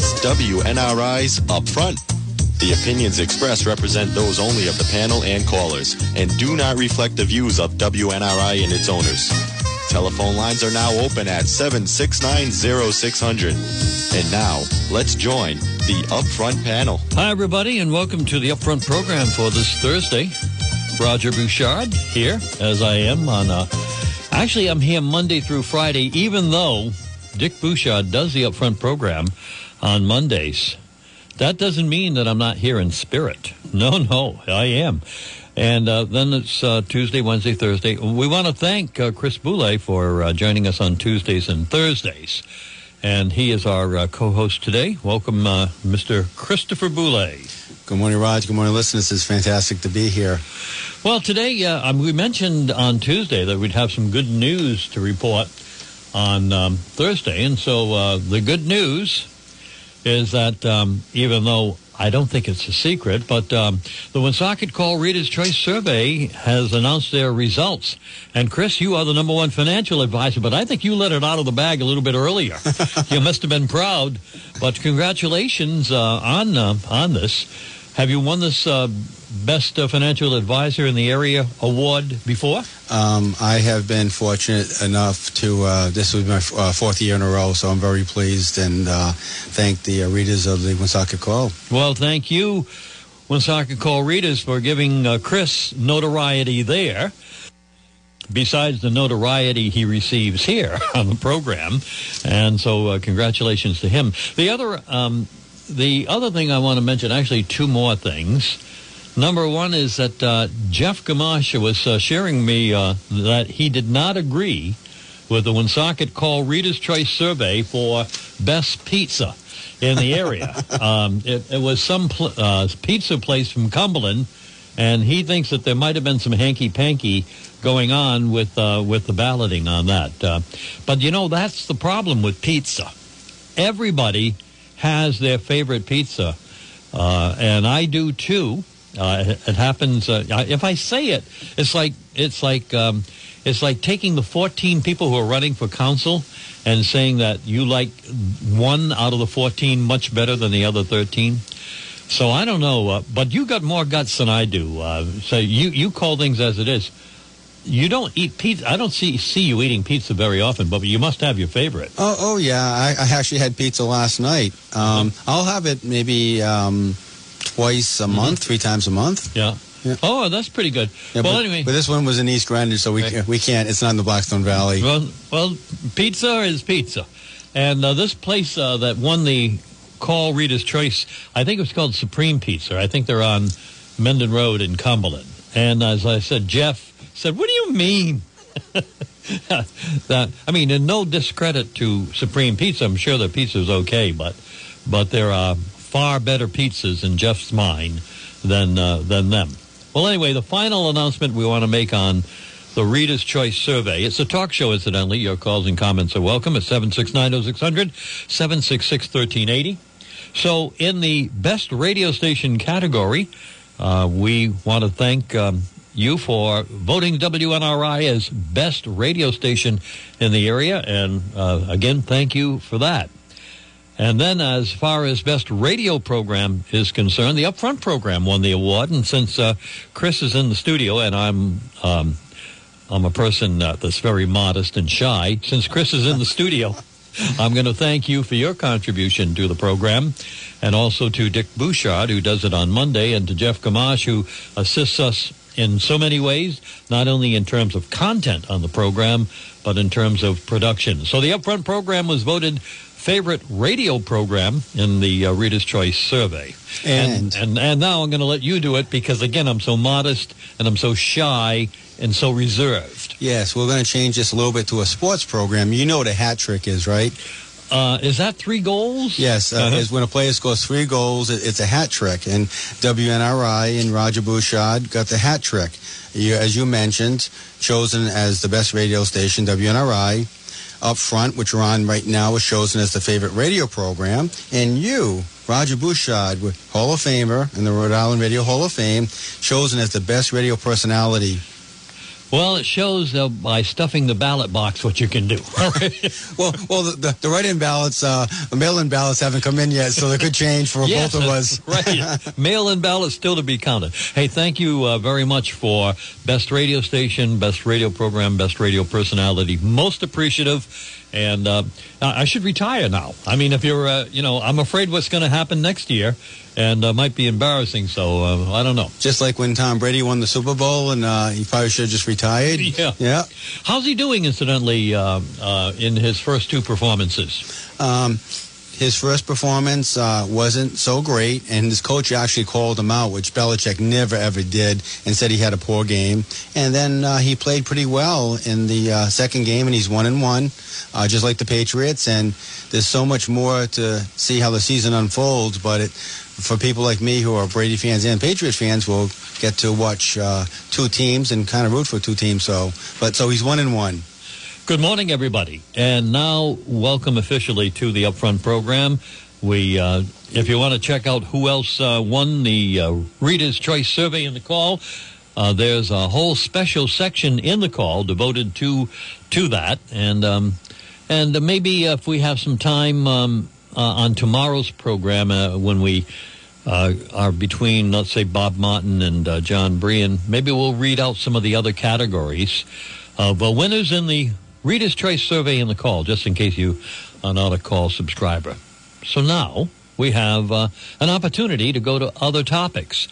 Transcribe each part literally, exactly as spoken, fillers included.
is W N R I's Upfront. The opinions expressed represent those only of the panel and callers and do not reflect the views of W N R I and its owners. Telephone lines are now open at seven six nine, oh six hundred. And now, let's join the Upfront panel. Hi, everybody, and welcome to the Upfront program for this Thursday. Roger Bouchard here, as I am on... Uh, actually, I'm here Monday through Friday, even though Dick Bouchard does the Upfront program on Mondays. That doesn't mean that I'm not here in spirit. No, no, I am. And uh, then it's uh, Tuesday, Wednesday, Thursday. We want to thank uh, Chris Boulay for uh, joining us on Tuesdays and Thursdays. And he is our uh, co-host today. Welcome, uh, Mister Christopher Boulay. Good morning, Raj. Good morning, listeners. It's fantastic to be here. Well, today, uh, um, we mentioned on Tuesday that we'd have some good news to report on um, Thursday. And so uh, the good news is that um, even though I don't think it's a secret, but um, the Woonsocket Call Reader's Choice Survey has announced their results. And, Chris, you are the number one financial advisor, but I think you let it out of the bag a little bit earlier. You must have been proud. But congratulations uh, on uh, on this. Have you won this uh, Best uh, Financial Advisor in the Area award before? Um, I have been fortunate enough to, uh, this was my f- uh, fourth year in a row, so I'm very pleased and uh, thank the uh, readers of the Woonsocket Call. Well, thank you, Woonsocket Call readers, for giving uh, Chris notoriety there. Besides the notoriety he receives here on the program. And so uh, congratulations to him. The other... Um, The other thing I want to mention, actually two more things. Number one is that uh, Jeff Gamache was uh, sharing me uh, that he did not agree with the Woonsocket Call Reader's Choice Survey for Best Pizza in the area. um, it, it was some pl- uh, pizza place from Cumberland, and he thinks that there might have been some hanky-panky going on with, uh, with the balloting on that. Uh, but, you know, that's the problem with pizza. Everybody has their favorite pizza, uh, and I do too. Uh, it, it happens. Uh, if I say it, it's like it's like um, it's like taking the fourteen people who are running for council and saying that you like one out of the fourteen much better than the other thirteen. So I don't know, uh, but you got more guts than I do. Uh, so you you call things as it is. You don't eat pizza. I don't see see you eating pizza very often, but you must have your favorite. Oh, oh yeah. I, I actually had pizza last night. Um, mm-hmm. I'll have it maybe um, twice a mm-hmm. month, three times a month. Yeah. yeah. Oh, that's pretty good. Yeah, well, but, anyway. But this one was in East Greenwich, so we okay. we can't. It's not in the Blackstone Valley. Well, well pizza is pizza. And uh, this place uh, that won the Call Reader's Choice, I think it was called Supreme Pizza. I think they're on Menden Road in Cumberland. And as I said, Jeff... said, what do you mean? that, I mean, and no discredit to Supreme Pizza. I'm sure the pizza's okay, but but there are far better pizzas in Jeff's mind than uh, than them. Well, anyway, the final announcement we want to make on the Reader's Choice Survey. It's a talk show, incidentally. Your calls and comments are welcome at seven six nine, oh six hundred, seven six six, one three eight zero. So in the Best Radio Station category, uh, we want to thank... Um, you for voting W N R I as best radio station in the area. And, uh, again, thank you for that. And then as far as best radio program is concerned, the Upfront program won the award. And since uh, Chris is in the studio and I'm um, I'm a person uh, that's very modest and shy, since Chris is in the studio, I'm going to thank you for your contribution to the program, and also to Dick Bouchard, who does it on Monday, and to Jeff Gamache, who assists us in so many ways, not only in terms of content on the program, but in terms of production. So the Upfront program was voted favorite radio program in the uh, Reader's Choice Survey. And and, and, and now I'm going to let you do it because, again, I'm so modest and I'm so shy and so reserved. Yes, we're going to change this a little bit to a sports program. You know what a hat trick is, right? Uh, is that three goals? Yes. Uh, uh-huh. Is when a player scores three goals, it, it's a hat trick. And W N R I and Roger Bouchard got the hat trick. You, as you mentioned, chosen as the best radio station, W N R I. Up Front, which we're on right now, was chosen as the favorite radio program. And you, Roger Bouchard, Hall of Famer in the Rhode Island Radio Hall of Fame, chosen as the best radio personality. Well, it shows uh, by stuffing the ballot box what you can do. All right. well, well, the, the write-in ballots, uh, mail-in ballots haven't come in yet, so they could change for yes, both of us. Right. Mail-in ballots still to be counted. Hey, thank you uh, very much for best radio station, best radio program, best radio personality. Most appreciative. And uh, I should retire now. I mean, if you're, uh, you know, I'm afraid what's going to happen next year. And it uh, might be embarrassing, so uh, I don't know. Just like when Tom Brady won the Super Bowl, and uh, he probably should have just retired. Yeah. Yeah. How's he doing, incidentally, uh, uh, in his first two performances? Um, his first performance uh, wasn't so great, and his coach actually called him out, which Belichick never, ever did, and said he had a poor game. And then uh, he played pretty well in the uh, second game, and he's one and one, uh, just like the Patriots. And there's so much more to see how the season unfolds, but it... For people like me who are Brady fans and Patriots fans, we'll get to watch uh, two teams and kind of root for two teams. So, but so he's one and one. Good morning, everybody, and now welcome officially to the Upfront program. We, uh, if you want to check out who else uh, won the uh, Reader's Choice Survey in the call, uh, there's a whole special section in the call devoted to to that, and um, and maybe if we have some time. Um, Uh, on tomorrow's program, uh, when we uh, are between, let's say, Bob Martin and uh, John Brean, maybe we'll read out some of the other categories of uh, winners in the Reader's Choice Survey in the call, just in case you are not a call subscriber. So now we have uh, an opportunity to go to other topics.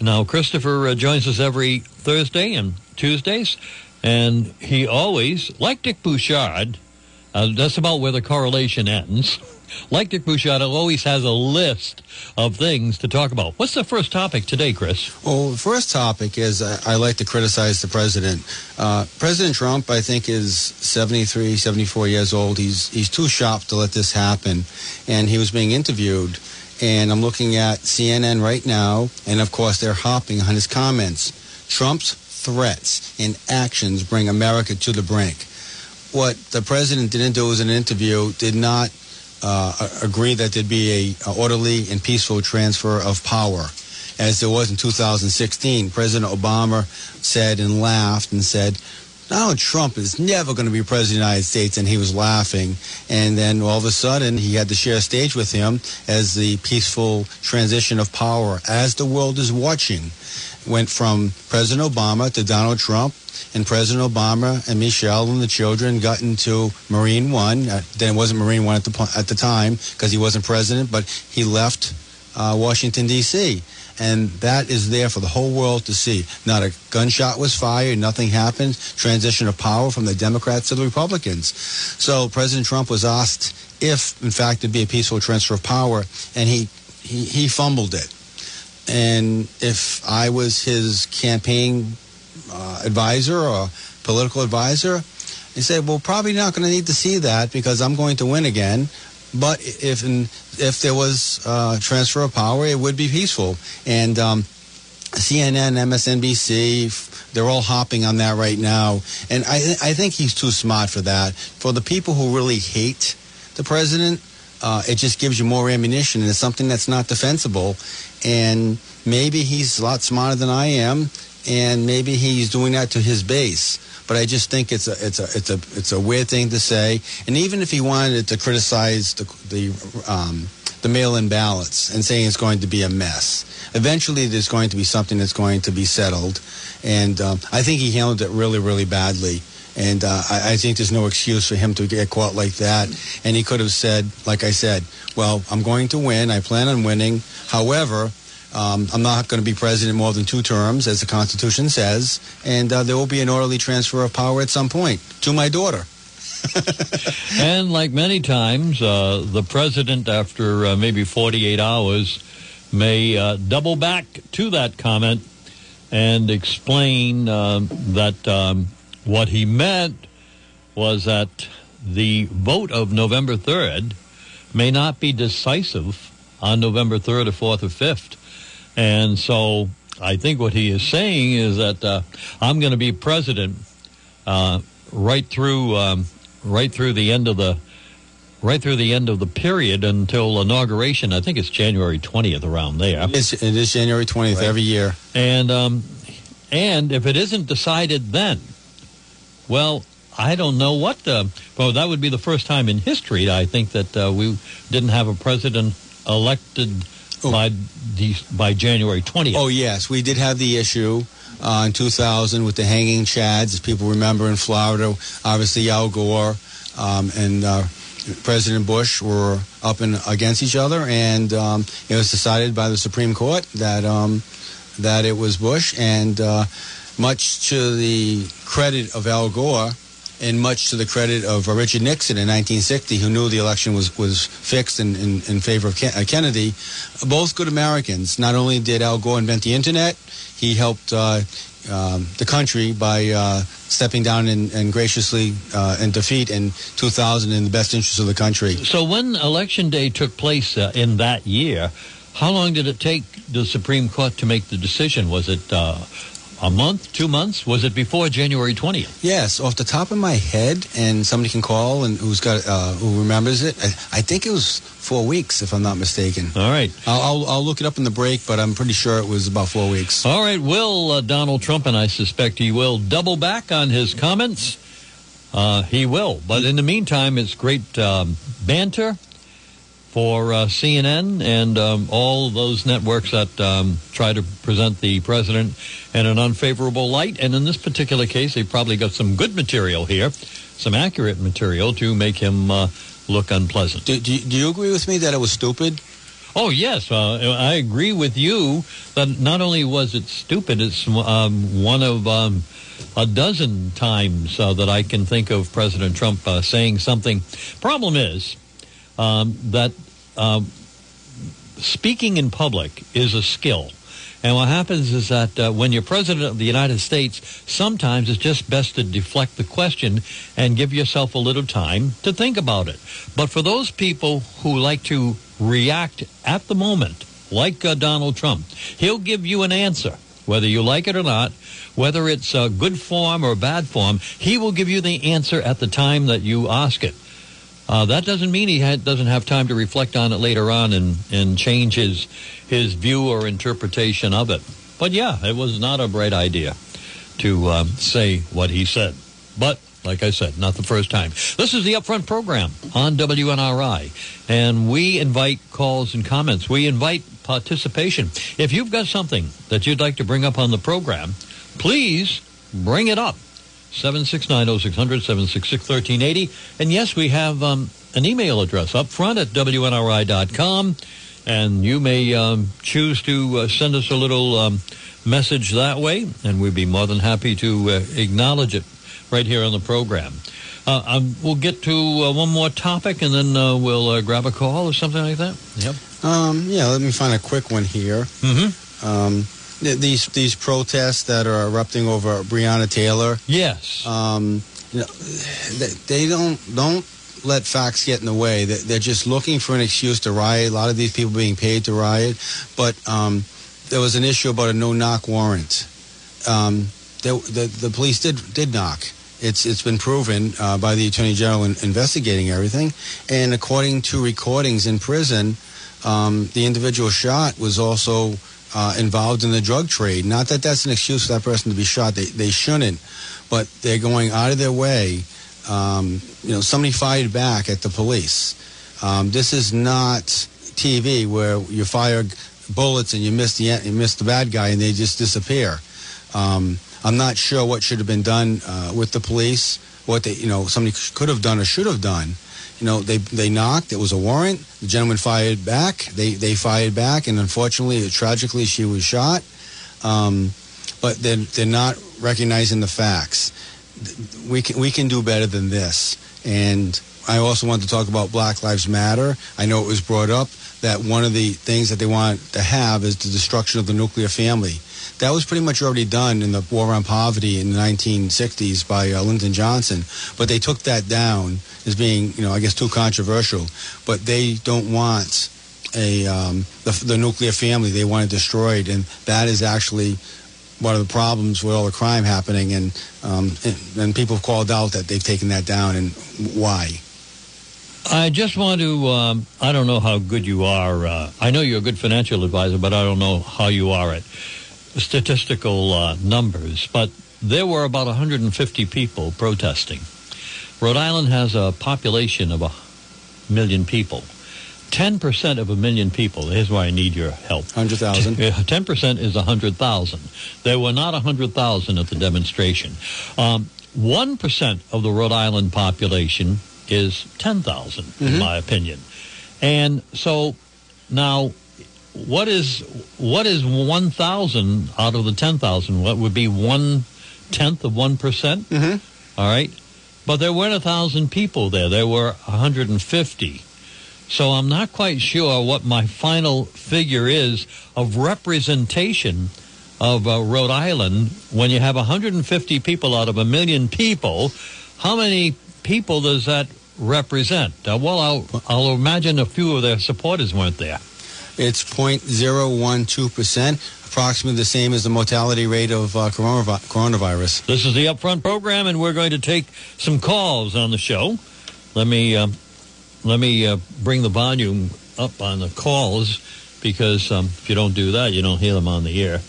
Now, Christopher uh, joins us every Thursday and Tuesdays, and he always, like Dick Bouchard, uh, that's about where the correlation ends. Like Dick Bouchard, always has a list of things to talk about. What's the first topic today, Chris? Well, the first topic is uh, I like to criticize the president. Uh, President Trump, I think, is seventy-three, seventy-four years old. He's, he's too sharp to let this happen. And he was being interviewed. And I'm looking at C N N right now. And, of course, they're hopping on his comments. Trump's threats and actions bring America to the brink. What the president didn't do was an interview, did not... Uh, agree that there'd be a, a orderly and peaceful transfer of power, as there was in two thousand sixteen. President Obama said and laughed and said, Donald Trump is never going to be president of the United States, and he was laughing. And then all of a sudden, he had to share stage with him as the peaceful transition of power, as the world is watching. Went from President Obama to Donald Trump, and President Obama and Michelle and the children got into Marine One. Uh, then it wasn't Marine One at the at the time because he wasn't president, but he left uh, Washington, D C, and that is there for the whole world to see. Not a gunshot was fired, nothing happened. Transition of power from the Democrats to the Republicans. So President Trump was asked if, in fact, there'd be a peaceful transfer of power, and he he, he fumbled it. And if I was his campaign uh, advisor or political advisor, he said, well, probably not going to need to see that because I'm going to win again. But if in, if there was uh, transfer of power, it would be peaceful. And um, C N N, M S N B C, they're all hopping on that right now. And I, th- I think he's too smart for that. For the people who really hate the president, Uh, it just gives you more ammunition, and it's something that's not defensible. And maybe he's a lot smarter than I am, and maybe he's doing that to his base. But I just think it's a it's a it's a it's a weird thing to say. And even if he wanted to criticize the the um, the mail-in ballots and saying it's going to be a mess, eventually there's going to be something that's going to be settled. And um, I think he handled it really, really badly. And uh, I, I think there's no excuse for him to get caught like that. And he could have said, like I said, well, I'm going to win. I plan on winning. However, um, I'm not going to be president more than two terms, as the Constitution says. And uh, there will be an orderly transfer of power at some point to my daughter. And like many times, uh, the president, after uh, maybe forty-eight hours, may uh, double back to that comment and explain uh, that... Um, what he meant was that the vote of November third may not be decisive on November third or fourth or fifth. And so I think what he is saying is that uh, I'm going to be president uh, right through um, right through the end of the right through the end of the period until inauguration. I think it's January twentieth around there. It's, it is January twentieth right. Every year. And um, and if it isn't decided then. Well, I don't know what the... Well, that would be the first time in history, I think, that uh, we didn't have a president elected oh. by the, by January twentieth. Oh, yes. We did have the issue uh, in two thousand with the hanging chads, as people remember, in Florida. Obviously, Al Gore um, and... Uh, President Bush were up and against each other, and um, it was decided by the Supreme Court that um, that it was Bush. And uh, much to the credit of Al Gore, and much to the credit of uh, Richard Nixon in nineteen sixty, who knew the election was was fixed in, in, in favor of Ken- uh, Kennedy, both good Americans. Not only did Al Gore invent the internet, he helped uh, um, the country by uh, stepping down and, and graciously uh, and defeat in two thousand in the best interest of the country. So when Election Day took place uh, in that year, how long did it take the Supreme Court to make the decision? Was it... Uh A month, two months? Was it before January twentieth? Yes, off the top of my head, and somebody can call and who's got uh, who remembers it. I, I think it was four weeks, if I'm not mistaken. All right, I'll, I'll, I'll look it up in the break, but I'm pretty sure it was about four weeks. All right, will uh, Donald Trump, and I suspect he will, double back on his comments? Uh, he will, but in the meantime, it's great um, banter for uh, C N N and um, all those networks that um, try to present the president in an unfavorable light. And in this particular case, they probably got some good material here, some accurate material to make him uh, look unpleasant. Do, do, do you agree with me that it was stupid? Oh, yes. Uh, I agree with you that not only was it stupid, it's um, one of um, a dozen times uh, that I can think of President Trump uh, saying something. Problem is... Um, that um, speaking in public is a skill. And what happens is that uh, when you're president of the United States, sometimes it's just best to deflect the question and give yourself a little time to think about it. But for those people who like to react at the moment, like uh, Donald Trump, he'll give you an answer, whether you like it or not, whether it's uh, good form or bad form. He will give you the answer at the time that you ask it. Uh, that doesn't mean he had, doesn't have time to reflect on it later on and, and change his his view or interpretation of it. But, yeah, it was not a bright idea to um, say what he said. But, like I said, not the first time. This is the Upfront program on W N R I, and we invite calls and comments. We invite participation. If you've got something that you'd like to bring up on the program, please bring it up. seven six nine oh six hundred, seven six six, one three eight oh. And yes, we have um, an email address up front at W N R I dot com. And you may um, choose to uh, send us a little um, message that way. And we'd be more than happy to uh, acknowledge it right here on the program. Uh, um, we'll get to uh, one more topic and then uh, we'll uh, grab a call or something like that. Yep. Um, yeah, let me find a quick one here. Mm-hmm. Um These these protests that are erupting over Breonna Taylor. Yes. Um, they don't don't let facts get in the way. They're just looking for an excuse to riot. A lot of these people being paid to riot. But um, there was an issue about a no-knock warrant. Um, they, the the police did did knock. It's it's been proven uh, by the Attorney General in investigating everything. And according to recordings in prison, um, the individual shot was also. Uh, involved in the drug trade. Not that that's an excuse for that person to be shot. They they shouldn't, but they're going out of their way. Um, you know, somebody fired back at the police. Um, this is not T V where you fire bullets and you miss the you miss the bad guy and they just disappear. Um, I'm not sure what should have been done uh, with the police. What they you know somebody could have done or should have done. You know, they they knocked. It was a warrant. The gentleman fired back. They they fired back, and unfortunately, tragically, she was shot. Um, but they're, they're not recognizing the facts. We can, we can do better than this. And I also want to talk about Black Lives Matter. I know it was brought up that one of the things that they want to have is the destruction of the nuclear family. That was pretty much already done in the war on poverty in the nineteen sixties by uh, Lyndon Johnson. But they took that down as being, you know, I guess too controversial. But they don't want a um, the, the nuclear family. They want it destroyed. And that is actually one of the problems with all the crime happening. And, um, and, and people have called out that they've taken that down. And why? I just want to, um, I don't know how good you are. Uh, I know you're a good financial advisor, but I don't know how you are at statistical uh, numbers, but there were about one hundred fifty people protesting. Rhode Island has a population of a million people. ten percent of a million people, here's where I need your help. one hundred thousand. ten percent is one hundred thousand. There were not one hundred thousand at the demonstration. Um, one percent of the Rhode Island population is ten thousand, mm-hmm. in my opinion. And so now, what is what is one thousand out of the ten thousand? What would be one-tenth of one percent? Mm-hmm. All right? But there weren't one thousand people there. There were one hundred fifty. So I'm not quite sure what my final figure is of representation of uh, Rhode Island. When you have one hundred fifty people out of a million people, how many people does that represent? Uh, well, I'll, I'll imagine a few of their supporters weren't there. It's zero point zero one two percent, approximately the same as the mortality rate of uh, coronavi- coronavirus. This is the Upfront program, and we're going to take some calls on the show. Let me uh, let me uh, bring the volume up on the calls, because um, if you don't do that, you don't hear them on the air.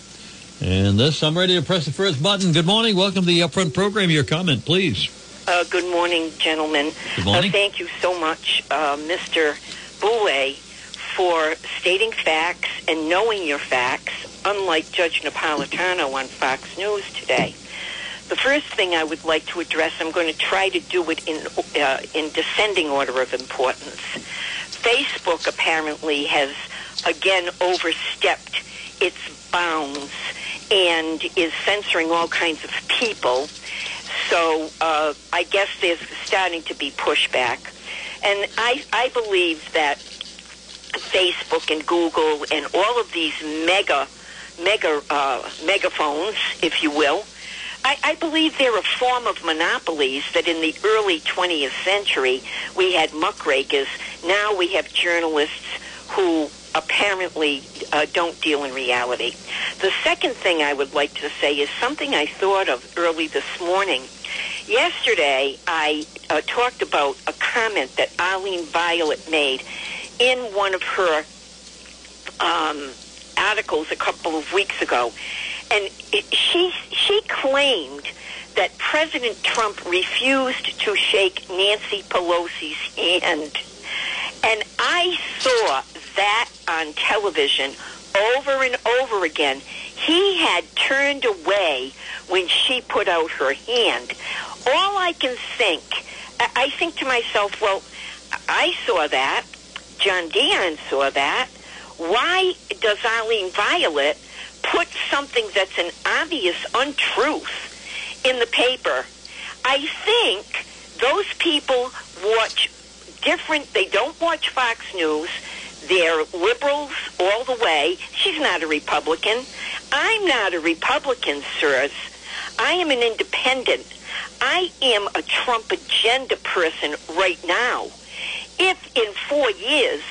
And this, I'm ready to press the first button. Good morning. Welcome to the Upfront program. Your comment, please. Uh, good morning, gentlemen. Good morning. Uh, thank you so much, uh, Mister Boulay, for stating facts and knowing your facts, unlike Judge Napolitano on Fox News today. The first thing I would like to address, I'm going to try to do it in uh, in descending order of importance. Facebook apparently has again overstepped its bounds and is censoring all kinds of people. So uh, I guess there's starting to be pushback. And I, I believe that Facebook and Google and all of these mega, mega, uh, megaphones, if you will, I, I believe they're a form of monopolies. That in the early twentieth century, we had muckrakers. Now we have journalists who apparently uh, don't deal in reality. The second thing I would like to say is something I thought of early this morning. Yesterday, I uh, talked about a comment that Arlene Violet made in one of her um, articles a couple of weeks ago. And it, she she claimed that President Trump refused to shake Nancy Pelosi's hand. And I saw that on television over and over again. He had turned away when she put out her hand. All I can think, I think to myself, well, I saw that. John Deon saw that. Why does Arlene Violet put something that's an obvious untruth in the paper? I think those people watch different. They don't watch Fox News. They're liberals all the way. She's not a Republican. I'm not a Republican, sirs. I am an independent. I am a Trump agenda person right now. If in four years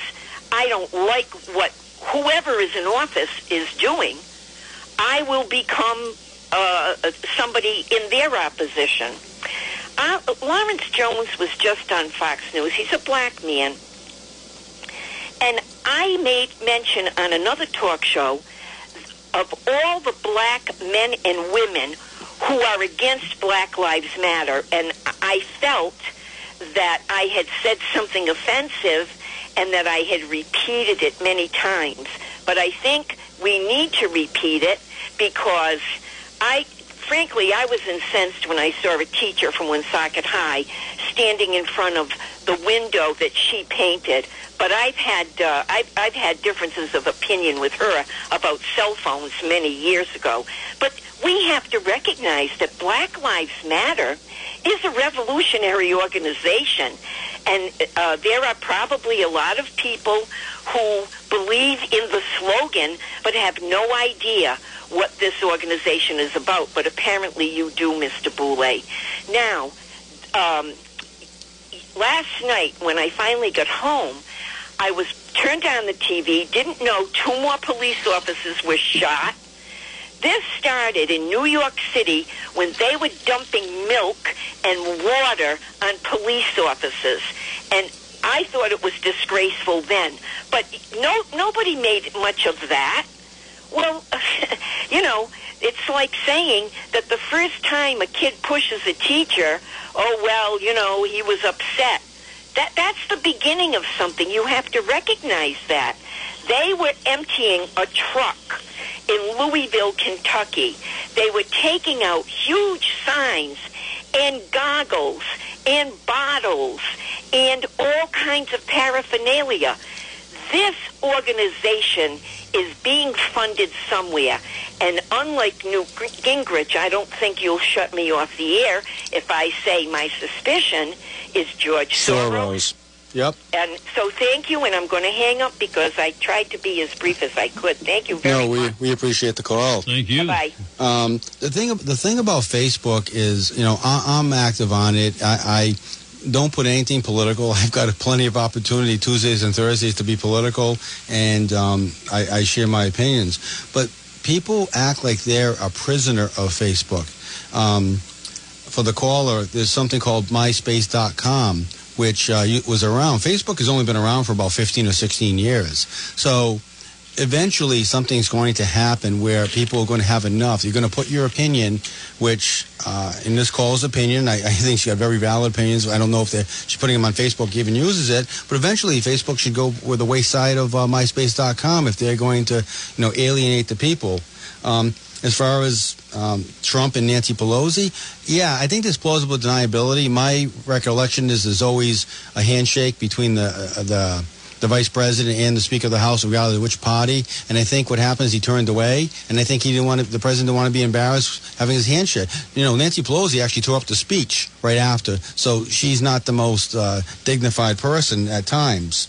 I don't like what whoever is in office is doing, I will become uh, somebody in their opposition. Uh, Lawrence Jones was just on Fox News. He's a black man. And I made mention on another talk show of all the black men and women who are against Black Lives Matter. And I felt that I had said something offensive and that I had repeated it many times. But I think we need to repeat it, because I, frankly, I was incensed when I saw a teacher from Woonsocket High standing in front of the window that she painted. But I've had uh, I've, I've had differences of opinion with her about cell phones many years ago. But we have to recognize that Black Lives Matter is a revolutionary organization, and uh, there are probably a lot of people who believe in the slogan but have no idea what this organization is about. But apparently you do, Mister Boulay. Now, um, last night when I finally got home, I was turned on the T V, didn't know two more police officers were shot. This started in New York City when they were dumping milk and water on police officers. And I thought it was disgraceful then. But no, nobody made much of that. Well, You know, it's like saying that the first time a kid pushes a teacher, oh, well, you know, he was upset. That that's the beginning of something. You have to recognize that. They were emptying a truck in Louisville, Kentucky. They were taking out huge signs and goggles and bottles and all kinds of paraphernalia. This organization is being funded somewhere. And unlike Newt Gingrich, I don't think you'll shut me off the air if I say my suspicion is George Soros. Soros. Yep. And so thank you, and I'm going to hang up because I tried to be as brief as I could. Thank you very no, we, much. We appreciate the call. Thank you. Bye-bye. Um, the, thing, the thing about Facebook is, you know, I, I'm active on it. I, I don't put anything political. I've got plenty of opportunity Tuesdays and Thursdays to be political, and um, I, I share my opinions. But people act like they're a prisoner of Facebook. Um, for the caller, there's something called MySpace dot com. which uh, was around. Facebook has only been around for about fifteen or sixteen years. So eventually something's going to happen where people are going to have enough. You're going to put your opinion, which uh, in this caller's opinion, I, I think she got very valid opinions. I don't know if she's putting them on Facebook, even uses it. But eventually Facebook should go with the wayside of uh, MySpace dot com if they're going to, you know, alienate the people. Um, as far as um, Trump and Nancy Pelosi, yeah, I think there's plausible deniability. My recollection is there's always a handshake between the uh, the, the vice president and the Speaker of the House, regardless of which party. And I think what happened is he turned away, and I think he didn't want to, the president didn't want to be embarrassed having his handshake. You know, Nancy Pelosi actually tore up the speech right after, so she's not the most uh, dignified person at times.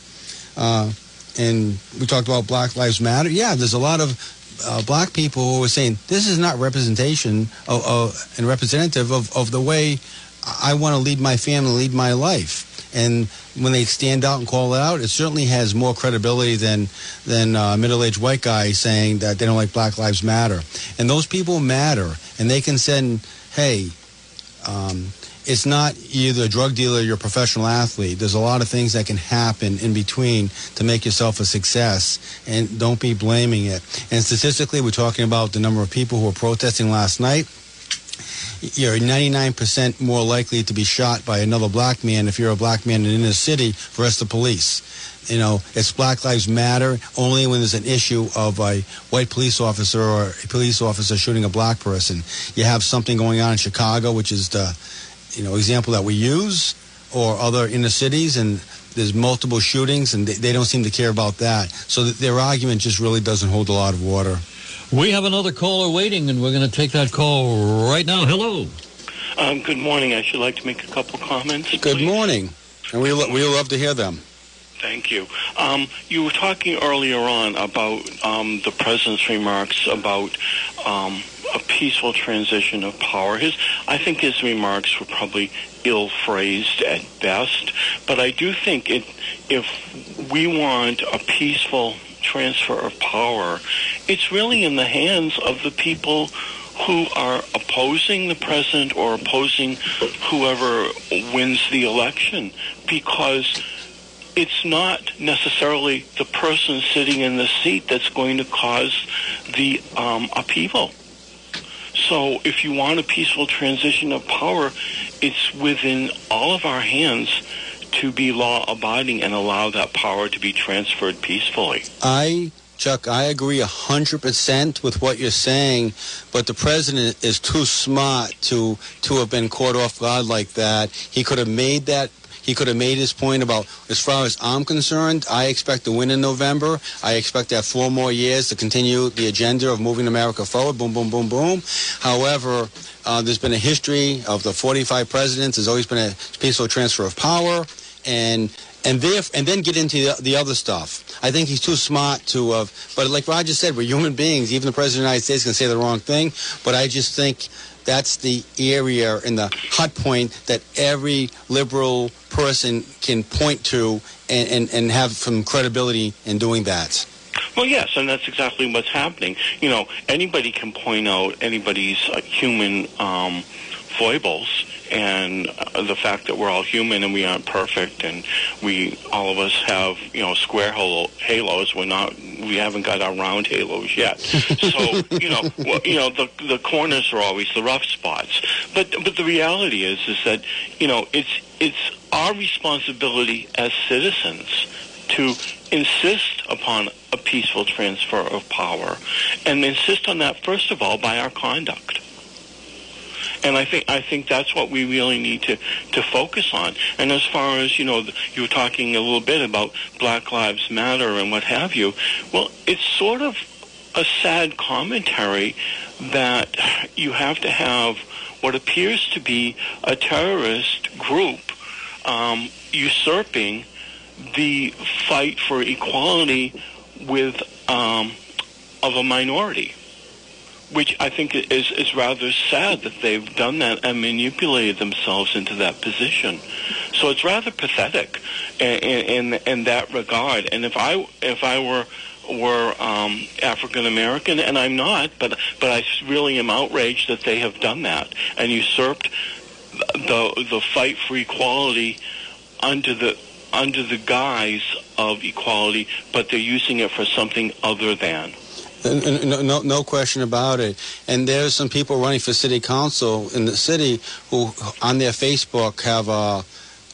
Uh, and we talked about Black Lives Matter. Yeah, there's a lot of Uh, black people who are saying this is not representation of, of, and representative of, of the way I want to lead my family, lead my life. And when they stand out and call it out, it certainly has more credibility than than uh, middle-aged white guy saying that they don't like Black Lives Matter. And those people matter, and they can send, hey, um, it's not either a drug dealer or you're a professional athlete. There's a lot of things that can happen in between to make yourself a success, and don't be blaming it. And statistically, we're talking about the number of people who were protesting last night. You're ninety-nine percent more likely to be shot by another black man if you're a black man in an inner city versus the police. You know, it's Black Lives Matter only when there's an issue of a white police officer or a police officer shooting a black person. You have something going on in Chicago, which is the you know, example that we use, or other inner cities, and there's multiple shootings, and they, they don't seem to care about that. So that their argument just really doesn't hold a lot of water. We have another caller waiting, and we're going to take that call right now. Hello. Um, good morning. I should like to make a couple comments. Good please. morning. And we lo- we love to hear them. Thank you. Um, you were talking earlier on about um, the president's remarks about um, a peaceful transition of power. His, I think his remarks were probably ill-phrased at best, but I do think it, if we want a peaceful transfer of power, it's really in the hands of the people who are opposing the president or opposing whoever wins the election, because it's not necessarily the person sitting in the seat that's going to cause the um, upheaval. So if you want a peaceful transition of power, it's within all of our hands to be law-abiding and allow that power to be transferred peacefully. I, Chuck, I agree one hundred percent with what you're saying, but the president is too smart to, to have been caught off guard like that. He could have made that He could have made his point about, as far as I'm concerned, I expect to win in November. I expect to have four more years to continue the agenda of moving America forward, boom, boom, boom, boom. However, uh, there's been a history of the forty-five presidents. There's always been a peaceful transfer of power. And and, there, and then get into the, the other stuff. I think he's too smart to have. But like Roger said, we're human beings. Even the president of the United States can say the wrong thing. But I just think that's the area and the hot point that every liberal person can point to and, and, and have some credibility in doing that. Well, yes, and that's exactly what's happening. You know, anybody can point out anybody's uh, human um, foibles and the fact that we're all human and we aren't perfect, and we all of us have, you know, square halo, halos. We're not, we haven't got our round halos yet. So you know, well, you know, the the corners are always the rough spots. But but the reality is is that you know it's it's our responsibility as citizens to insist upon a peaceful transfer of power, and insist on that first of all by our conduct. And I think I think that's what we really need to, to focus on. And as far as, you know, you were talking a little bit about Black Lives Matter and what have you, well, it's sort of a sad commentary that you have to have what appears to be a terrorist group um, usurping the fight for equality with um, of a minority, which I think is, is rather sad that they've done that and manipulated themselves into that position. So it's rather pathetic in, in, in that regard. And if I if I were were um, African American, and I'm not, but but I really am outraged that they have done that and usurped the the fight for equality under the under the guise of equality, but they're using it for something other than. No, no, no question about it. And there's some people running for city council in the city who, on their Facebook, have a,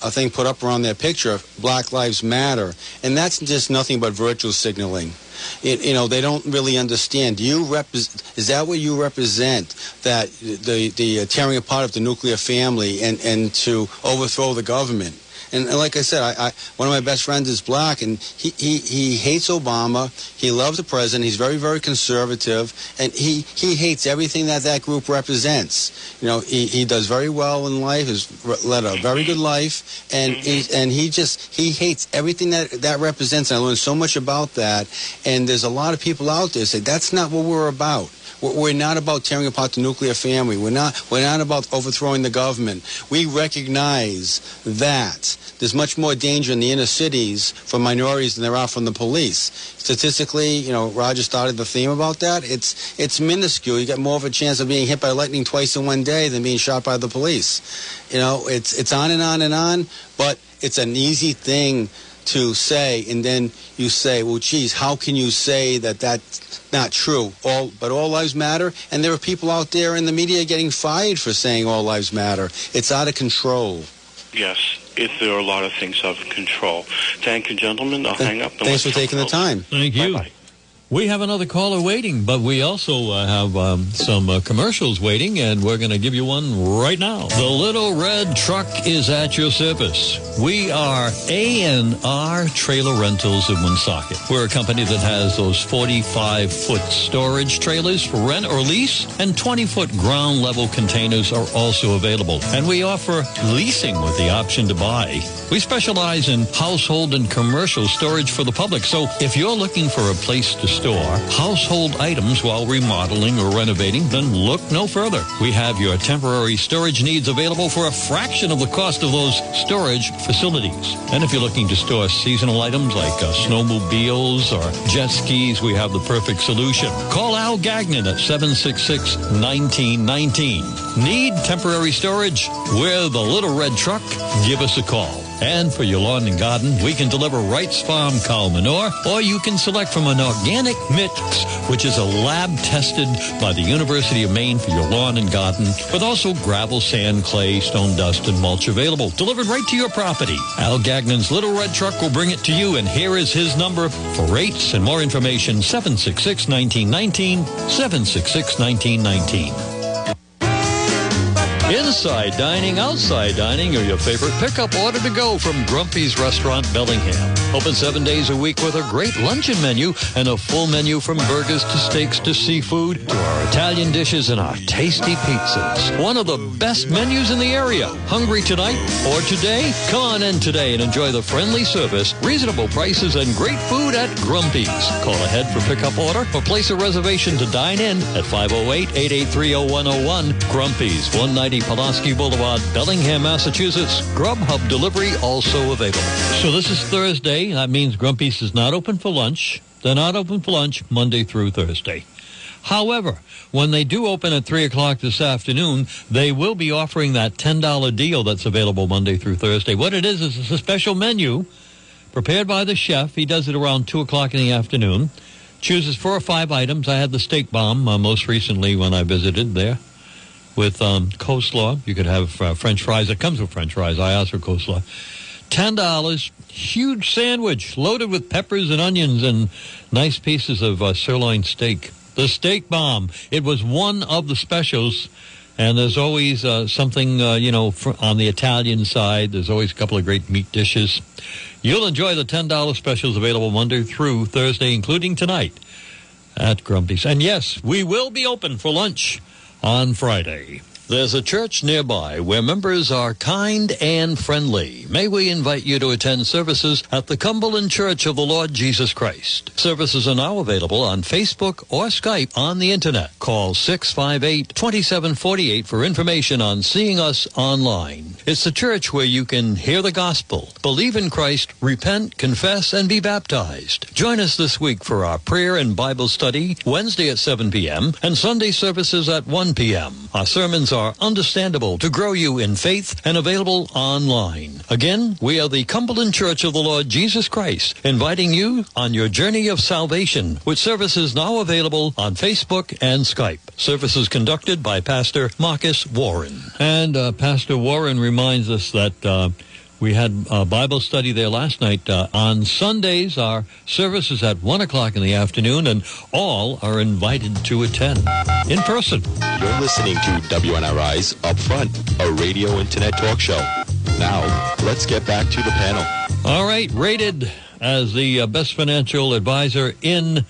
a thing put up around their picture of Black Lives Matter, and that's just nothing but virtue signaling. It, you know, they don't really understand. Do you rep- is that what you represent? That the the tearing apart of the nuclear family and and to overthrow the government. And like I said, I, I, one of my best friends is black, and he, he, he hates Obama. He loves the president. He's very, very conservative, and he, he hates everything that that group represents. You know, he, he does very well in life. He's led a very good life, and he, and he just he hates everything that that represents. And I learned so much about that. And there's a lot of people out there say that's not what we're about. We're not about tearing apart the nuclear family. We're not. We're not about overthrowing the government. We recognize that there's much more danger in the inner cities from minorities than there are from the police. Statistically, you know, Roger started the theme about that. It's it's minuscule. You get more of a chance of being hit by lightning twice in one day than being shot by the police. You know, it's it's on and on and on. But it's an easy thing to say, and then you say, well, geez, how can you say that that's not true? All, but all lives matter, and there are people out there in the media getting fired for saying all lives matter. It's out of control. Yes, if there are a lot of things out of control. Thank you, gentlemen. I'll Th- hang up. Thanks for taking the time. Thank you. Bye-bye. We have another caller waiting, but we also uh, have um, some uh, commercials waiting, and we're going to give you one right now. The Little Red Truck is at your service. We are A and R Trailer Rentals of Woonsocket. We're a company that has those forty-five foot storage trailers for rent or lease, and twenty foot ground-level containers are also available. And we offer leasing with the option to buy. We specialize in household and commercial storage for the public, so if you're looking for a place to store household items while remodeling or renovating, then look no further. We have your temporary storage needs available for a fraction of the cost of those storage facilities. And if you're looking to store seasonal items like uh, snowmobiles or jet skis, we have the perfect solution. Call Al Gagnon at seven six six, one nine one nine. Need temporary storage? We're the Little Red Truck. Give us a call. And for your lawn and garden, we can deliver Wright's Farm cow manure, or you can select from an organic mix, which is a lab tested by the University of Maine for your lawn and garden, with also gravel, sand, clay, stone dust, and mulch available, delivered right to your property. Al Gagnon's Little Red Truck will bring it to you, and here is his number for rates and more information, seven six six, one nine one nine, seven six six, one nine one nine. Inside dining, outside dining, or your favorite pickup order to go from Grumpy's Restaurant, Bellingham. Open seven days a week with a great luncheon menu and a full menu from burgers to steaks to seafood to our Italian dishes and our tasty pizzas. One of the best menus in the area. Hungry tonight or today? Come on in today and enjoy the friendly service, reasonable prices, and great food at Grumpy's. Call ahead for pickup order or place a reservation to dine in at five oh eight, eight eight three, oh one oh one. Grumpy's, one ninety Pulaski Boulevard, Bellingham, Massachusetts. Grubhub delivery also available. So this is Thursday. That means Grumpy's is not open for lunch. They're not open for lunch Monday through Thursday. However, when they do open at three o'clock this afternoon, they will be offering that ten dollar deal that's available Monday through Thursday. What it is is it's a special menu prepared by the chef. He does it around two o'clock in the afternoon, chooses four or five items. I had the steak bomb uh, most recently when I visited there with um, coleslaw. You could have uh, French fries. It comes with French fries. I asked for coleslaw. ten dollars, huge sandwich loaded with peppers and onions and nice pieces of uh, sirloin steak. The steak bomb. It was one of the specials. And there's always uh, something, uh, you know, fr- on the Italian side. There's always a couple of great meat dishes. You'll enjoy the ten dollar specials available Monday through Thursday, including tonight at Grumpy's. And, yes, we will be open for lunch on Friday. There's a church nearby where members are kind and friendly. May we invite you to attend services at the Cumberland Church of the Lord Jesus Christ. Services are now available on Facebook or Skype on the Internet. Call six five eight, two seven four eight for information on seeing us online. It's the church where you can hear the gospel, believe in Christ, repent, confess, and be baptized. Join us this week for our prayer and Bible study, Wednesday at seven p.m. and Sunday services at one p.m. Our sermons are are understandable to grow you in faith and available online. Again, we are the Cumberland Church of the Lord Jesus Christ, inviting you on your journey of salvation, with services now available on Facebook and Skype. Services conducted by Pastor Marcus Warren. And uh, Pastor Warren reminds us that uh, we had a Bible study there last night. Uh, on Sundays, our service is at one o'clock in the afternoon, and all are invited to attend in person. You're listening to W N R I's Upfront, a radio internet talk show. Now, let's get back to the panel. All right, rated as the uh, best financial advisor in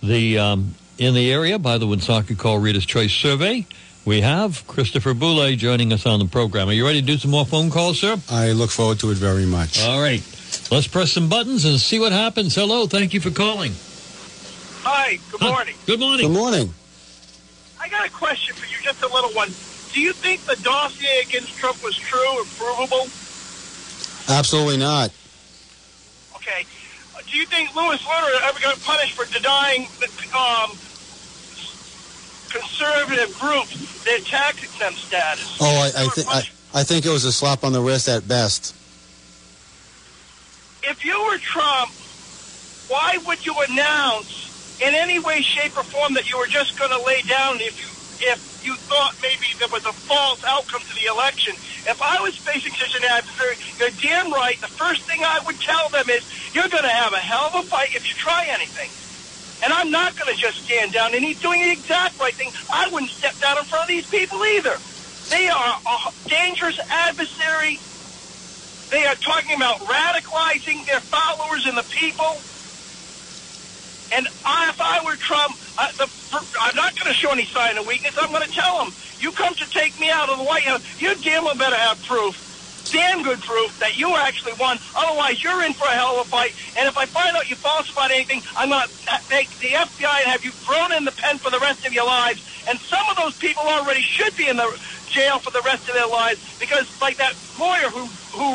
the, um, in the area by the Woonsocket Call Reader's Choice Survey. We have Christopher Boulay joining us on the program. Are you ready to do some more phone calls, sir? I look forward to it very much. All right. Let's press some buttons and see what happens. Hello. Thank you for calling. Hi. Good morning. Huh. Good morning. Good morning. I got a question for you, just a little one. Do you think the dossier against Trump was true and provable? Absolutely not. Okay. Do you think Lewis Lerner ever got punished for denying um, conservative groups their tax exempt status? Oh, I, I, th- I, I think it was a slap on the wrist at best. If you were Trump, why would you announce in any way, shape, or form that you were just going to lay down if you if you thought maybe there was a false outcome to the election? If I was facing such an adversary, you're damn right, the first thing I would tell them is, you're going to have a hell of a fight if you try anything. And I'm not going to just stand down. And he's doing the exact right thing. I wouldn't step down in front of these people either. They are a dangerous adversary. They are talking about radicalizing their followers and the people. And I, if I were Trump, I, the, I'm not going to show any sign of weakness. I'm going to tell them, you come to take me out of the White House, you damn well better have proof. Damn good proof that you actually won. Otherwise, you're in for a hell of a fight. And if I find out you falsified anything, I'm going to make the F B I and have you thrown in the pen for the rest of your lives. And some of those people already should be in the jail for the rest of their lives, because like that lawyer who, who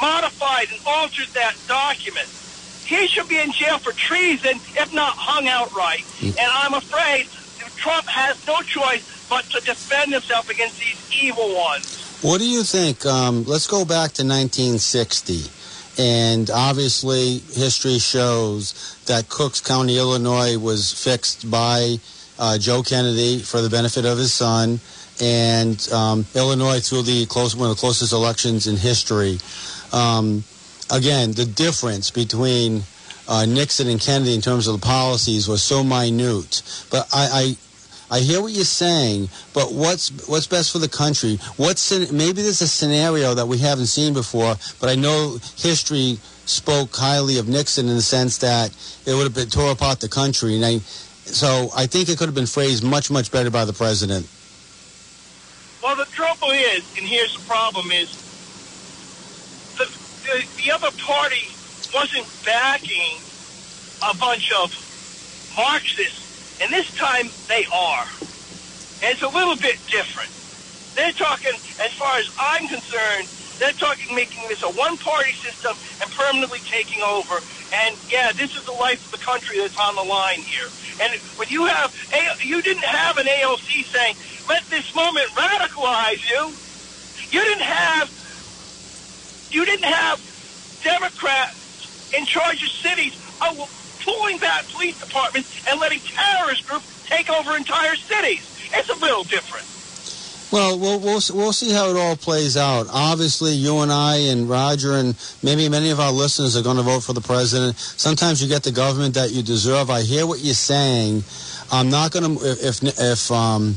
modified and altered that document, he should be in jail for treason, if not hung outright. And I'm afraid Trump has no choice but to defend himself against these evil ones. What do you think? Um, let's go back to nineteen sixty. And obviously, history shows that Cook County, Illinois, was fixed by uh, Joe Kennedy for the benefit of his son. And um, Illinois through the close, one of the closest elections in history. Um, again, the difference between uh, Nixon and Kennedy in terms of the policies was so minute. But I... I I hear what you're saying, but what's what's best for the country? What's maybe there's a scenario that we haven't seen before, but I know history spoke highly of Nixon in the sense that it would have been tore apart the country. And I, so I think it could have been phrased much, much better by the president. Well, the trouble is, and here's the problem, is the, the, the other party wasn't backing a bunch of Marxists. And this time, they are. And it's a little bit different. They're talking, as far as I'm concerned, they're talking making this a one-party system and permanently taking over. And, yeah, this is the life of the country that's on the line here. And when you have, you didn't have an A L C saying, let this moment radicalize you. You didn't have, you didn't have Democrats in charge of cities pulling back police departments and letting terrorist groups take over entire cities. It's a little different. Well, well, we'll we'll see how it all plays out. Obviously, you and I and Roger and maybe many of our listeners are going to vote for the president. Sometimes you get the government that you deserve. I hear what you're saying. I'm not going to if if um,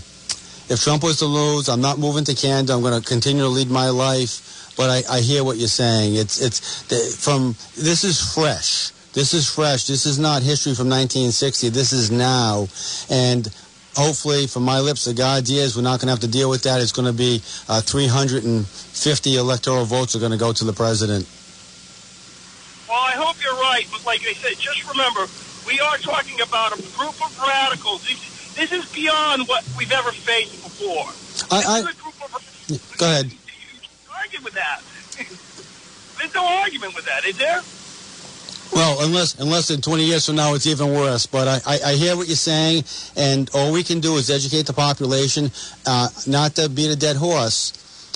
if Trump was to lose, I'm not moving to Canada. I'm going to continue to lead my life. But I, I hear what you're saying. It's it's from this is fresh. This is fresh. This is not history from nineteen sixty. This is now, and. Hopefully, from my lips, the God's ears, we're not going to have to deal with that. It's going to be uh, three hundred fifty electoral votes are going to go to the president. Well, I hope you're right. But like I said, just remember, we are talking about a group of radicals. This, this is beyond what we've ever faced before. I, I, this is a group of, go ahead. Argue with that. There's no argument with that, is there? Well, unless unless in twenty years from now it's even worse. But I, I, I hear what you're saying, and all we can do is educate the population, uh, not to beat a dead horse.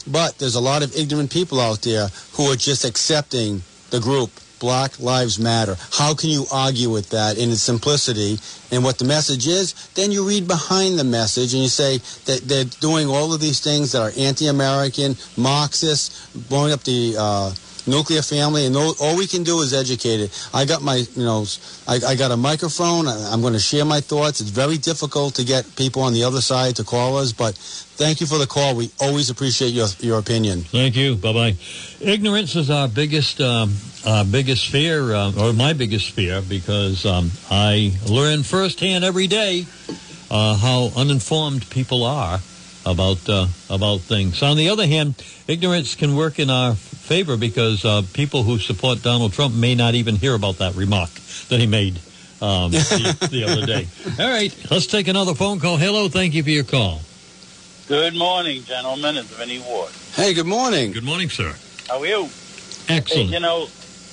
But there's a lot of ignorant people out there who are just accepting the group, Black Lives Matter. How can you argue with that in its simplicity and what the message is? Then you read behind the message and you say that they're doing all of these things that are anti-American, Marxist, blowing up the... Uh, nuclear family, and all we can do is educate it. I got my, you know, I, I got a microphone. I, I'm going to share my thoughts. It's very difficult to get people on the other side to call us, but thank you for the call. We always appreciate your your opinion. Thank you. Bye-bye. Ignorance is our biggest, um, our biggest fear, uh, or my biggest fear, because um, I learn firsthand every day uh, how uninformed people are about uh, about things. On the other hand, ignorance can work in our favor because uh, people who support Donald Trump may not even hear about that remark that he made um, the, the other day. All right, let's take another phone call. Hello, thank you for your call. Good morning, gentlemen. It's Vinnie Ward. Hey, good morning. Good morning, sir. How are you? Excellent. Hey, you know,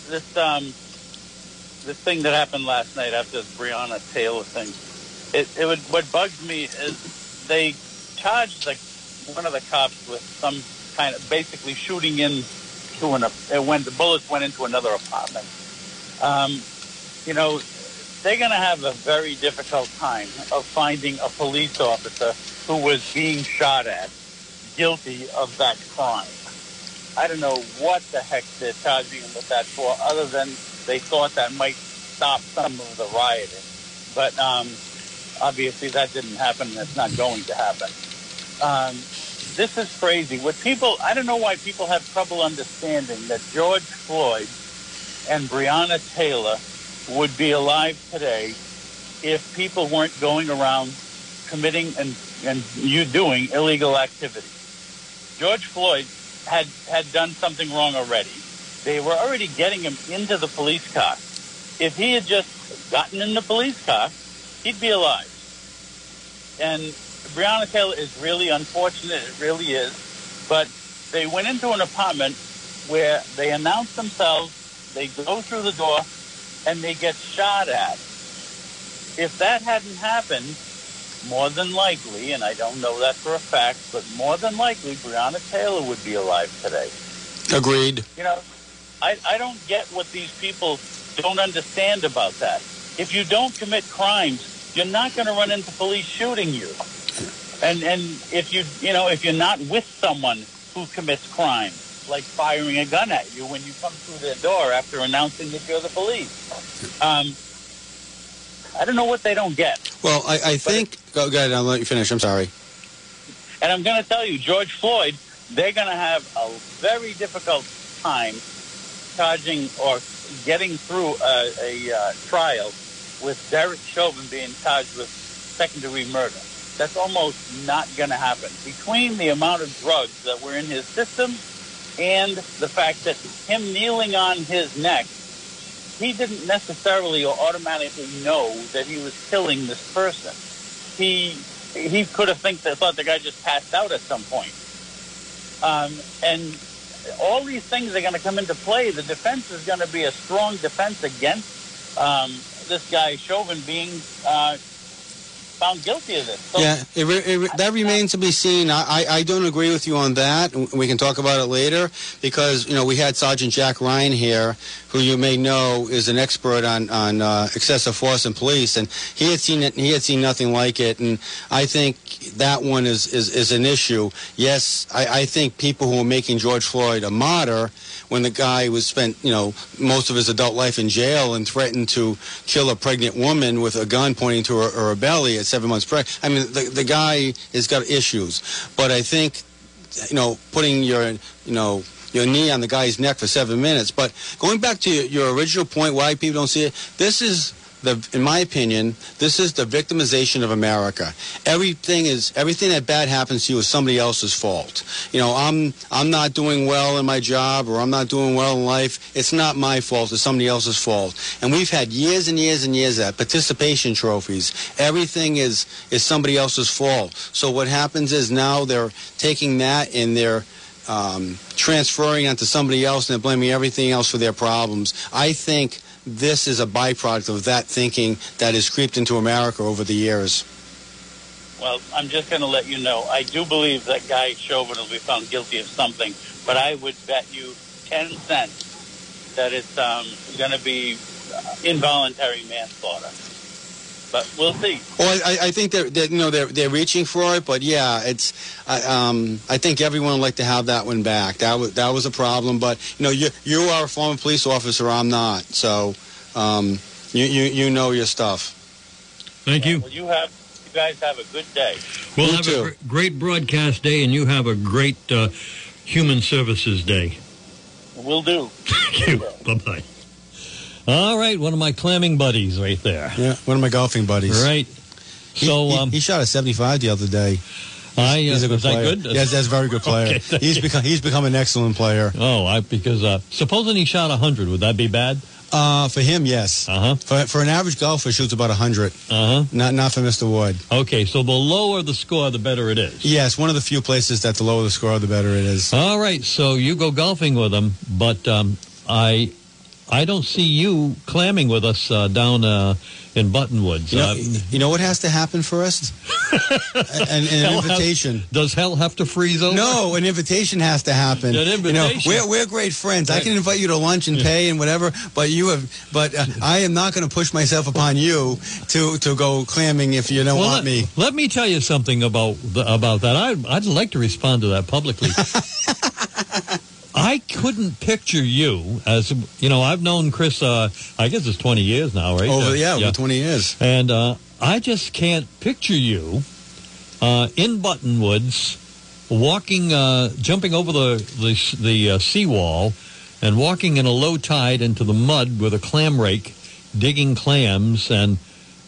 this um, this thing that happened last night after this Breonna Taylor thing, it, it would, what bugs me is they... charged the, one of the cops with some kind of basically shooting in to an uh, when the bullets went into another apartment. Um, you know, they're going to have a very difficult time of finding a police officer who was being shot at guilty of that crime. I don't know what the heck they're charging him with that for, other than they thought that might stop some of the rioting. But um, obviously that didn't happen, and it's not going to happen. Um, this is crazy. What people, I don't know why people have trouble understanding that George Floyd and Breonna Taylor would be alive today if people weren't going around committing and, and you doing illegal activity. George Floyd had, had done something wrong already. They were already getting him into the police car. If he had just gotten in the police car, he'd be alive. And Breonna Taylor is really unfortunate. It really is. But they went into an apartment where they announce themselves, they go through the door, and they get shot at. If that hadn't happened, more than likely, and I don't know that for a fact, but more than likely, Breonna Taylor would be alive today. Agreed. You know, I, I don't get what these people don't understand about that. If you don't commit crimes, you're not going to run into police shooting you. And and if you you know if you're not with someone who commits crime, like firing a gun at you when you come through their door after announcing that you're the police, um, I don't know what they don't get. Well, I, I think go, go ahead. I'll let you finish. I'm sorry. And I'm going to tell you, George Floyd, they're going to have a very difficult time charging or getting through a, a uh, trial. With Derek Chauvin being charged with second-degree murder. That's almost not going to happen. Between the amount of drugs that were in his system and the fact that him kneeling on his neck, he didn't necessarily or automatically know that he was killing this person. He he could have think that, thought the guy just passed out at some point. Um, and all these things are going to come into play. The defense is going to be a strong defense against um, this guy Chauvin being uh, found guilty of this. So yeah, it, it, it, that remains to be seen. I, I don't agree with you on that. We can talk about it later because, you know, we had Sergeant Jack Ryan here, who you may know is an expert on, on uh, excessive force in police, and he had seen it, he had seen nothing like it, and I think that one is, is, is an issue. Yes, I, I think people who are making George Floyd a martyr when the guy was spent, you know, most of his adult life in jail and threatened to kill a pregnant woman with a gun pointing to her, her belly at seven months pregnant. I mean, the, the guy has got issues. But I think, you know, putting your, you know, your knee on the guy's neck for seven minutes. But going back to your original point, why people don't see it, this is... The, in my opinion, this is the victimization of America. Everything is everything that bad happens to you is somebody else's fault. You know, I'm I'm not doing well in my job, or I'm not doing well in life. It's not my fault. It's somebody else's fault. And we've had years and years and years of that. Participation trophies. Everything is is somebody else's fault. So what happens is now they're taking that and they're um, transferring onto somebody else, and they're blaming everything else for their problems. I think this is a byproduct of that thinking that has creeped into America over the years. Well, I'm just going to let you know. I do believe that guy Chauvin will be found guilty of something, but I would bet you ten cents that it's um, going to be involuntary manslaughter. But we'll see. Well, I, I think they're, they're, you know, they're, they're reaching for it, but yeah, it's. I, um, I think everyone would like to have that one back. That was that was a problem, but you know, you you are a former police officer. I'm not, so um, you, you you know your stuff. Thank you. Well, you have you guys have a good day. We'll you have too. a great broadcast day, and you have a great uh, human services day. We'll do. Thank you. Bye bye. All right, one of my clamming buddies right there. Yeah, one of my golfing buddies. Right. He, so um, he, he shot a seventy-five the other day. He's, I, uh, he's a good is player. That good? Yes, that's a very good player. Okay, he's you. become he's become an excellent player. Oh, I, because uh, supposing he shot one hundred, would that be bad? Uh, for him, yes. Uh huh. For for an average golfer, shoots about one hundred. Uh huh. Not not for Mister Ward. Okay, so the lower the score, the better it is. Yes, one of the few places that the lower the score, the better it is. All right, so you go golfing with him, but um, I. I don't see you clamming with us uh, down uh, in Buttonwoods. You know, uh, you know what has to happen first? an, an invitation. Have, does hell have to freeze over? No, an invitation has to happen. An invitation. You know, we're we're great friends. Right. I can invite you to lunch and yeah. pay and whatever, but you have. But uh, I am not going to push myself upon you to, to go clamming if you don't well, want let, me. Let me tell you something about the, about that. I I'd, I'd like to respond to that publicly. I couldn't picture you as, you know, I've known Chris, uh, I guess it's twenty years now, right? Oh, yeah, yeah. Over twenty years. And uh, I just can't picture you uh, in Buttonwoods walking, uh, jumping over the, the, the uh, seawall and walking in a low tide into the mud with a clam rake, digging clams and,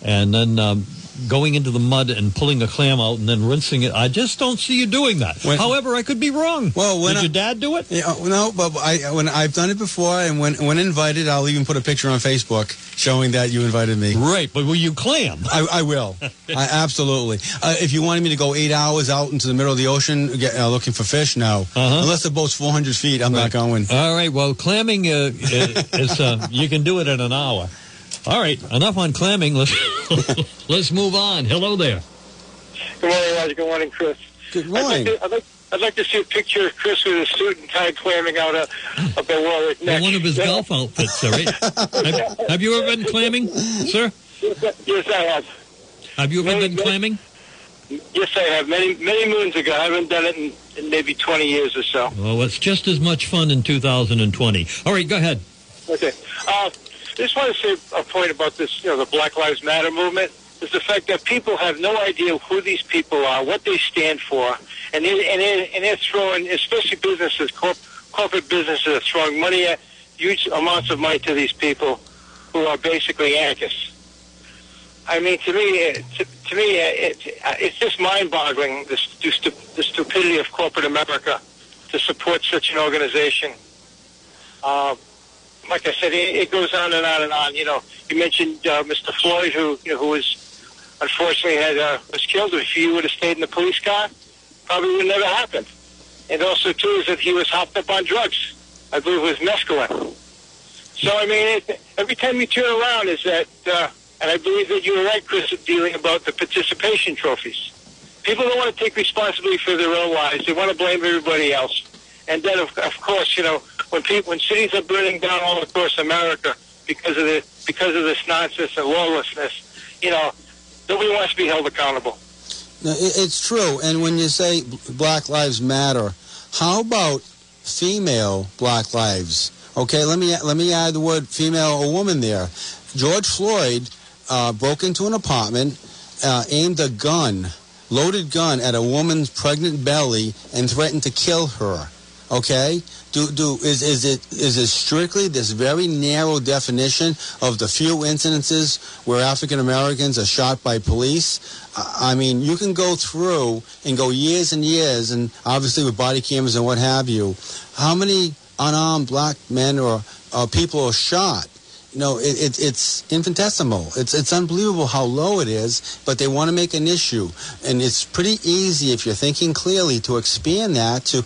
and then... Um, going into the mud and pulling a clam out and then rinsing it. I just don't see you doing that. When, However, I could be wrong. Well, when Did I, your dad do it? Yeah, no, but I, when I've done it before, and when, when invited, I'll even put a picture on Facebook showing that you invited me. Right, but will you clam? I, I will. I, absolutely. Uh, if you wanted me to go eight hours out into the middle of the ocean get, uh, looking for fish, no. Uh-huh. Unless the boat's four hundred feet, I'm right. not going. All right, well, clamming, uh, is, uh, you can do it in an hour. All right, enough on clamming. Let's let's move on. Hello there. Good morning, Roger. Good morning, Chris. Good morning. I'd like to, I'd like, I'd like to see a picture of Chris with a suit and tie clamming out a, a Belwarwick neck. One of his yeah. golf outfits, sir, right? have, have you ever been clamming, sir? Yes, I have. Have you ever many, been clamming? Yes, I have. Many many moons ago. I haven't done it in, in maybe twenty years or so. Well, it's just as much fun in two thousand twenty. All right, go ahead. Okay. Uh, I just want to say a point about this, you know, the Black Lives Matter movement, is the fact that people have no idea who these people are, what they stand for, and they're, and they're, and they're throwing, especially businesses, corp, corporate businesses are throwing money at, huge amounts of money to these people who are basically anarchists. I mean, to me, it, to, to me it, it's just mind-boggling, the, stu- the stupidity of corporate America to support such an organization. Uh, Like I said, it goes on and on and on. You know, you mentioned uh, Mister Floyd, who you know, who was unfortunately had uh, was killed. If he would have stayed in the police car, probably would never happened. And also, too, is that he was hopped up on drugs. I believe it was mescaline. So, I mean, it, every time you turn around is that, uh, and I believe that you were right, Chris, dealing about the participation trophies. People don't want to take responsibility for their own lives. They want to blame everybody else. And then, of, of course, you know, when people, when cities are burning down all across America because of the, because of this nonsense and lawlessness, you know, nobody wants to be held accountable. No, it, it's true. And when you say Black Lives Matter, how about female Black lives? Okay, let me let me add the word female or woman there. George Floyd uh, broke into an apartment, uh, aimed a gun, loaded gun at a woman's pregnant belly, and threatened to kill her. Okay, do do is is it is it strictly this very narrow definition of the few incidences where African Americans are shot by police? I mean, you can go through and go years and years, and obviously with body cameras and what have you, how many unarmed black men or uh, people are shot. You know, it, it, it's infinitesimal. It's it's unbelievable how low it is, but they want to make an issue. And it's pretty easy, if you're thinking clearly, to expand that to,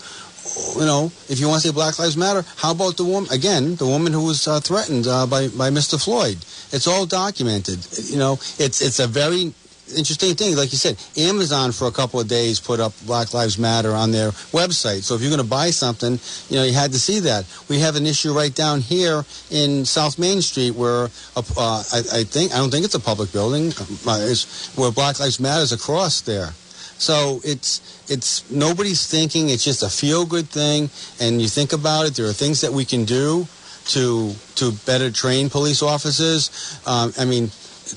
you know, if you want to say Black Lives Matter, how about the woman, again, the woman who was uh, threatened uh, by, by Mister Floyd? It's all documented. You know, it's it's a very interesting thing. Like you said, Amazon for a couple of days put up Black Lives Matter on their website. So if you're going to buy something, you know, you had to see that. We have an issue right down here in South Main Street where uh, uh, I, I think I don't think it's a public building, uh, it's where Black Lives Matter is across there. So it's it's nobody's thinking. It's just a feel good thing. And you think about it, there are things that we can do to to better train police officers. Um, I mean,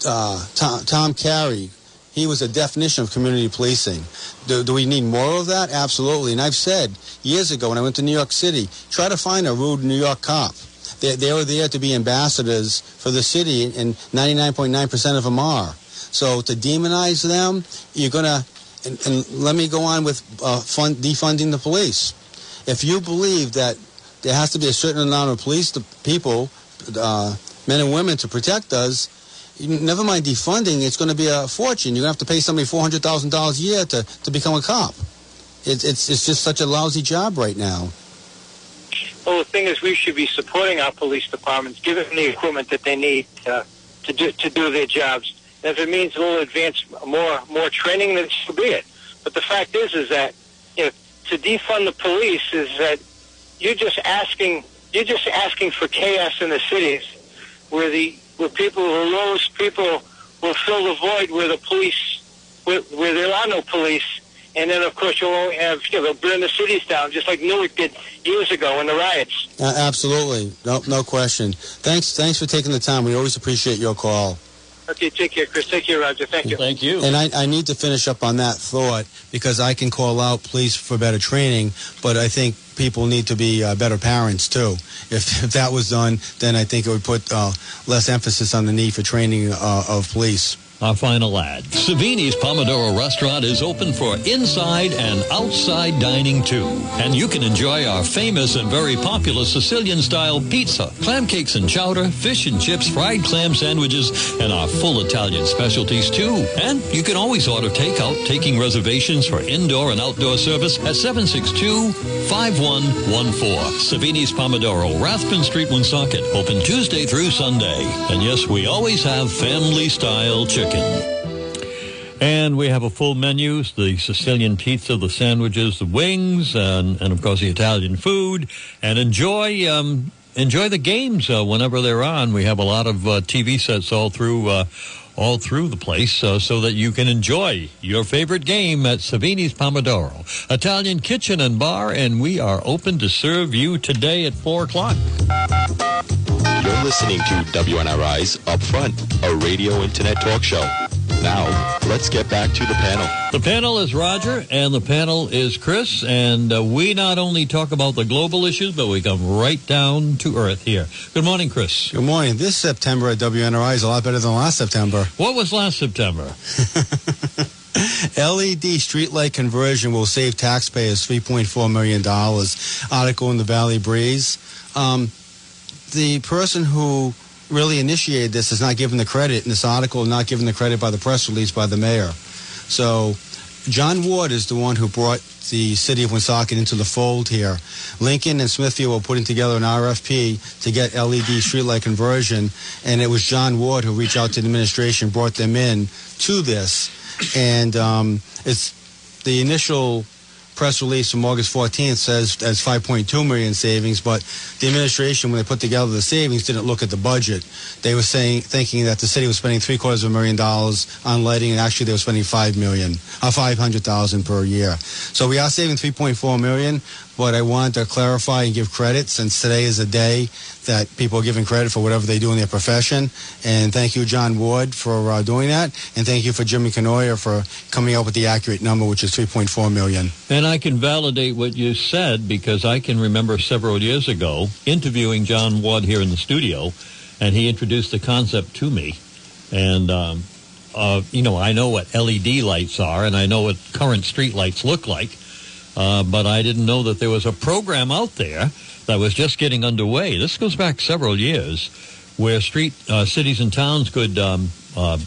uh, Tom, Tom Carey. He was a definition of community policing. Do, do we need more of that? Absolutely. And I've said years ago when I went to New York City, try to find a rude New York cop. They, they were there to be ambassadors for the city, and ninety-nine point nine percent of them are. So to demonize them, you're going to, and, and let me go on with uh, fund, defunding the police. If you believe that there has to be a certain amount of police to people, uh, men and women, to protect us, never mind defunding, it's going to be a fortune. You're going to have to pay somebody four hundred thousand dollars a year to, to become a cop. It, it's it's just such a lousy job right now. Well, the thing is, we should be supporting our police departments, giving them the equipment that they need uh, to do to do their jobs. And if it means a little advance, more more training, then so be it. But the fact is, is that you know, to defund the police is that you're just asking you're just asking for chaos in the cities, where the where people, where those people will fill the void where the police, where, where there are no police. And then, of course, you'll only have, you know, they'll burn the cities down, just like Newark did years ago in the riots. Uh, absolutely. No, no question. Thanks, thanks for taking the time. We always appreciate your call. Okay, take care, Chris. Take care, Roger. Thank you. Thank you. And I, I need to finish up on that thought, because I can call out police for better training, but I think people need to be uh, better parents, too. If, if that was done, then I think it would put uh, less emphasis on the need for training uh, of police. Our final ad. Savini's Pomodoro Restaurant is open for inside and outside dining, too. And you can enjoy our famous and very popular Sicilian-style pizza, clam cakes and chowder, fish and chips, fried clam sandwiches, and our full Italian specialties, too. And you can always order takeout, taking reservations for indoor and outdoor service at seven six two, five one one four. Savini's Pomodoro, Rathbun Street, Woonsocket, open Tuesday through Sunday. And yes, we always have family-style chicken. And we have a full menu, the Sicilian pizza, the sandwiches, the wings, and, and of course, the Italian food. And enjoy um, enjoy the games uh, whenever they're on. We have a lot of uh, T V sets all through uh, all through the place uh, so that you can enjoy your favorite game at Savini's Pomodoro. Italian kitchen and bar, and we are open to serve you today at four o'clock. You're listening to W N R I's Upfront, a radio internet talk show. Now, let's get back to the panel. The panel is Roger, and the panel is Chris, and uh, we not only talk about the global issues, but we come right down to earth here. Good morning, Chris. Good morning. This September at W N R I is a lot better than last September. What was last September? L E D streetlight conversion will save taxpayers three point four million dollars. Article in the Valley Breeze. Um... The person who really initiated this is not given the credit in this article, not given the credit by the press release by the mayor. So John Ward is the one who brought the city of Woonsocket into the fold here. Lincoln and Smithfield were putting together an R F P to get L E D streetlight conversion, and it was John Ward who reached out to the administration, brought them in to this. And um, it's the initial press release from August fourteenth says that's five point two million savings, but the administration, when they put together the savings, didn't look at the budget. They were saying, thinking that the city was spending three quarters of a million dollars on lighting, and actually they were spending five million, or five hundred thousand per year. So we are saving three point four million. But I want to clarify and give credit, since today is a day that people are giving credit for whatever they do in their profession. And thank you, John Ward, for uh, doing that. And thank you for Jimmy Canoia for coming up with the accurate number, which is three point four million. And I can validate what you said, because I can remember several years ago interviewing John Ward here in the studio, and he introduced the concept to me. And, um, uh, you know, I know what L E D lights are, and I know what current street lights look like. Uh, but I didn't know that there was a program out there that was just getting underway. This goes back several years, where street uh, cities and towns could um, uh,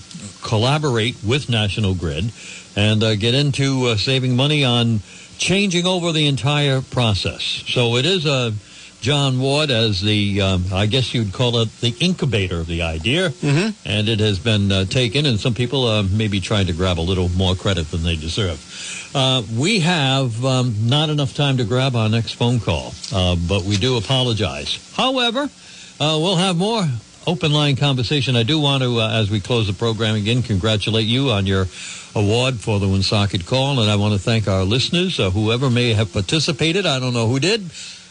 collaborate with National Grid and uh, get into uh, saving money on changing over the entire process. So it is uh, John Ward as the, um, I guess you'd call it the incubator of the idea. Mm-hmm. And it has been uh, taken, and some people uh, may be trying to grab a little more credit than they deserve. Uh, we have um, not enough time to grab our next phone call, uh, but we do apologize. However, uh, we'll have more open line conversation. I do want to, uh, as we close the program again, congratulate you on your award for the Woonsocket Call, and I want to thank our listeners, uh, whoever may have participated. I don't know who did,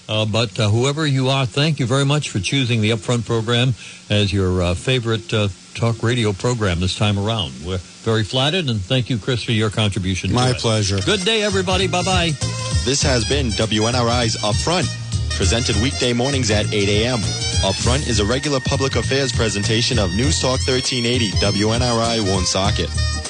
uh, but uh, whoever you are, thank you very much for choosing the Upfront program as your uh, favorite uh, talk radio program this time around. We're very flattered, and thank you, Chris, for your contribution. My pleasure. Good day, everybody. Bye-bye. This has been W N R I's Upfront, presented weekday mornings at eight a.m. Upfront is a regular public affairs presentation of News Talk thirteen eighty W N R I Woonsocket.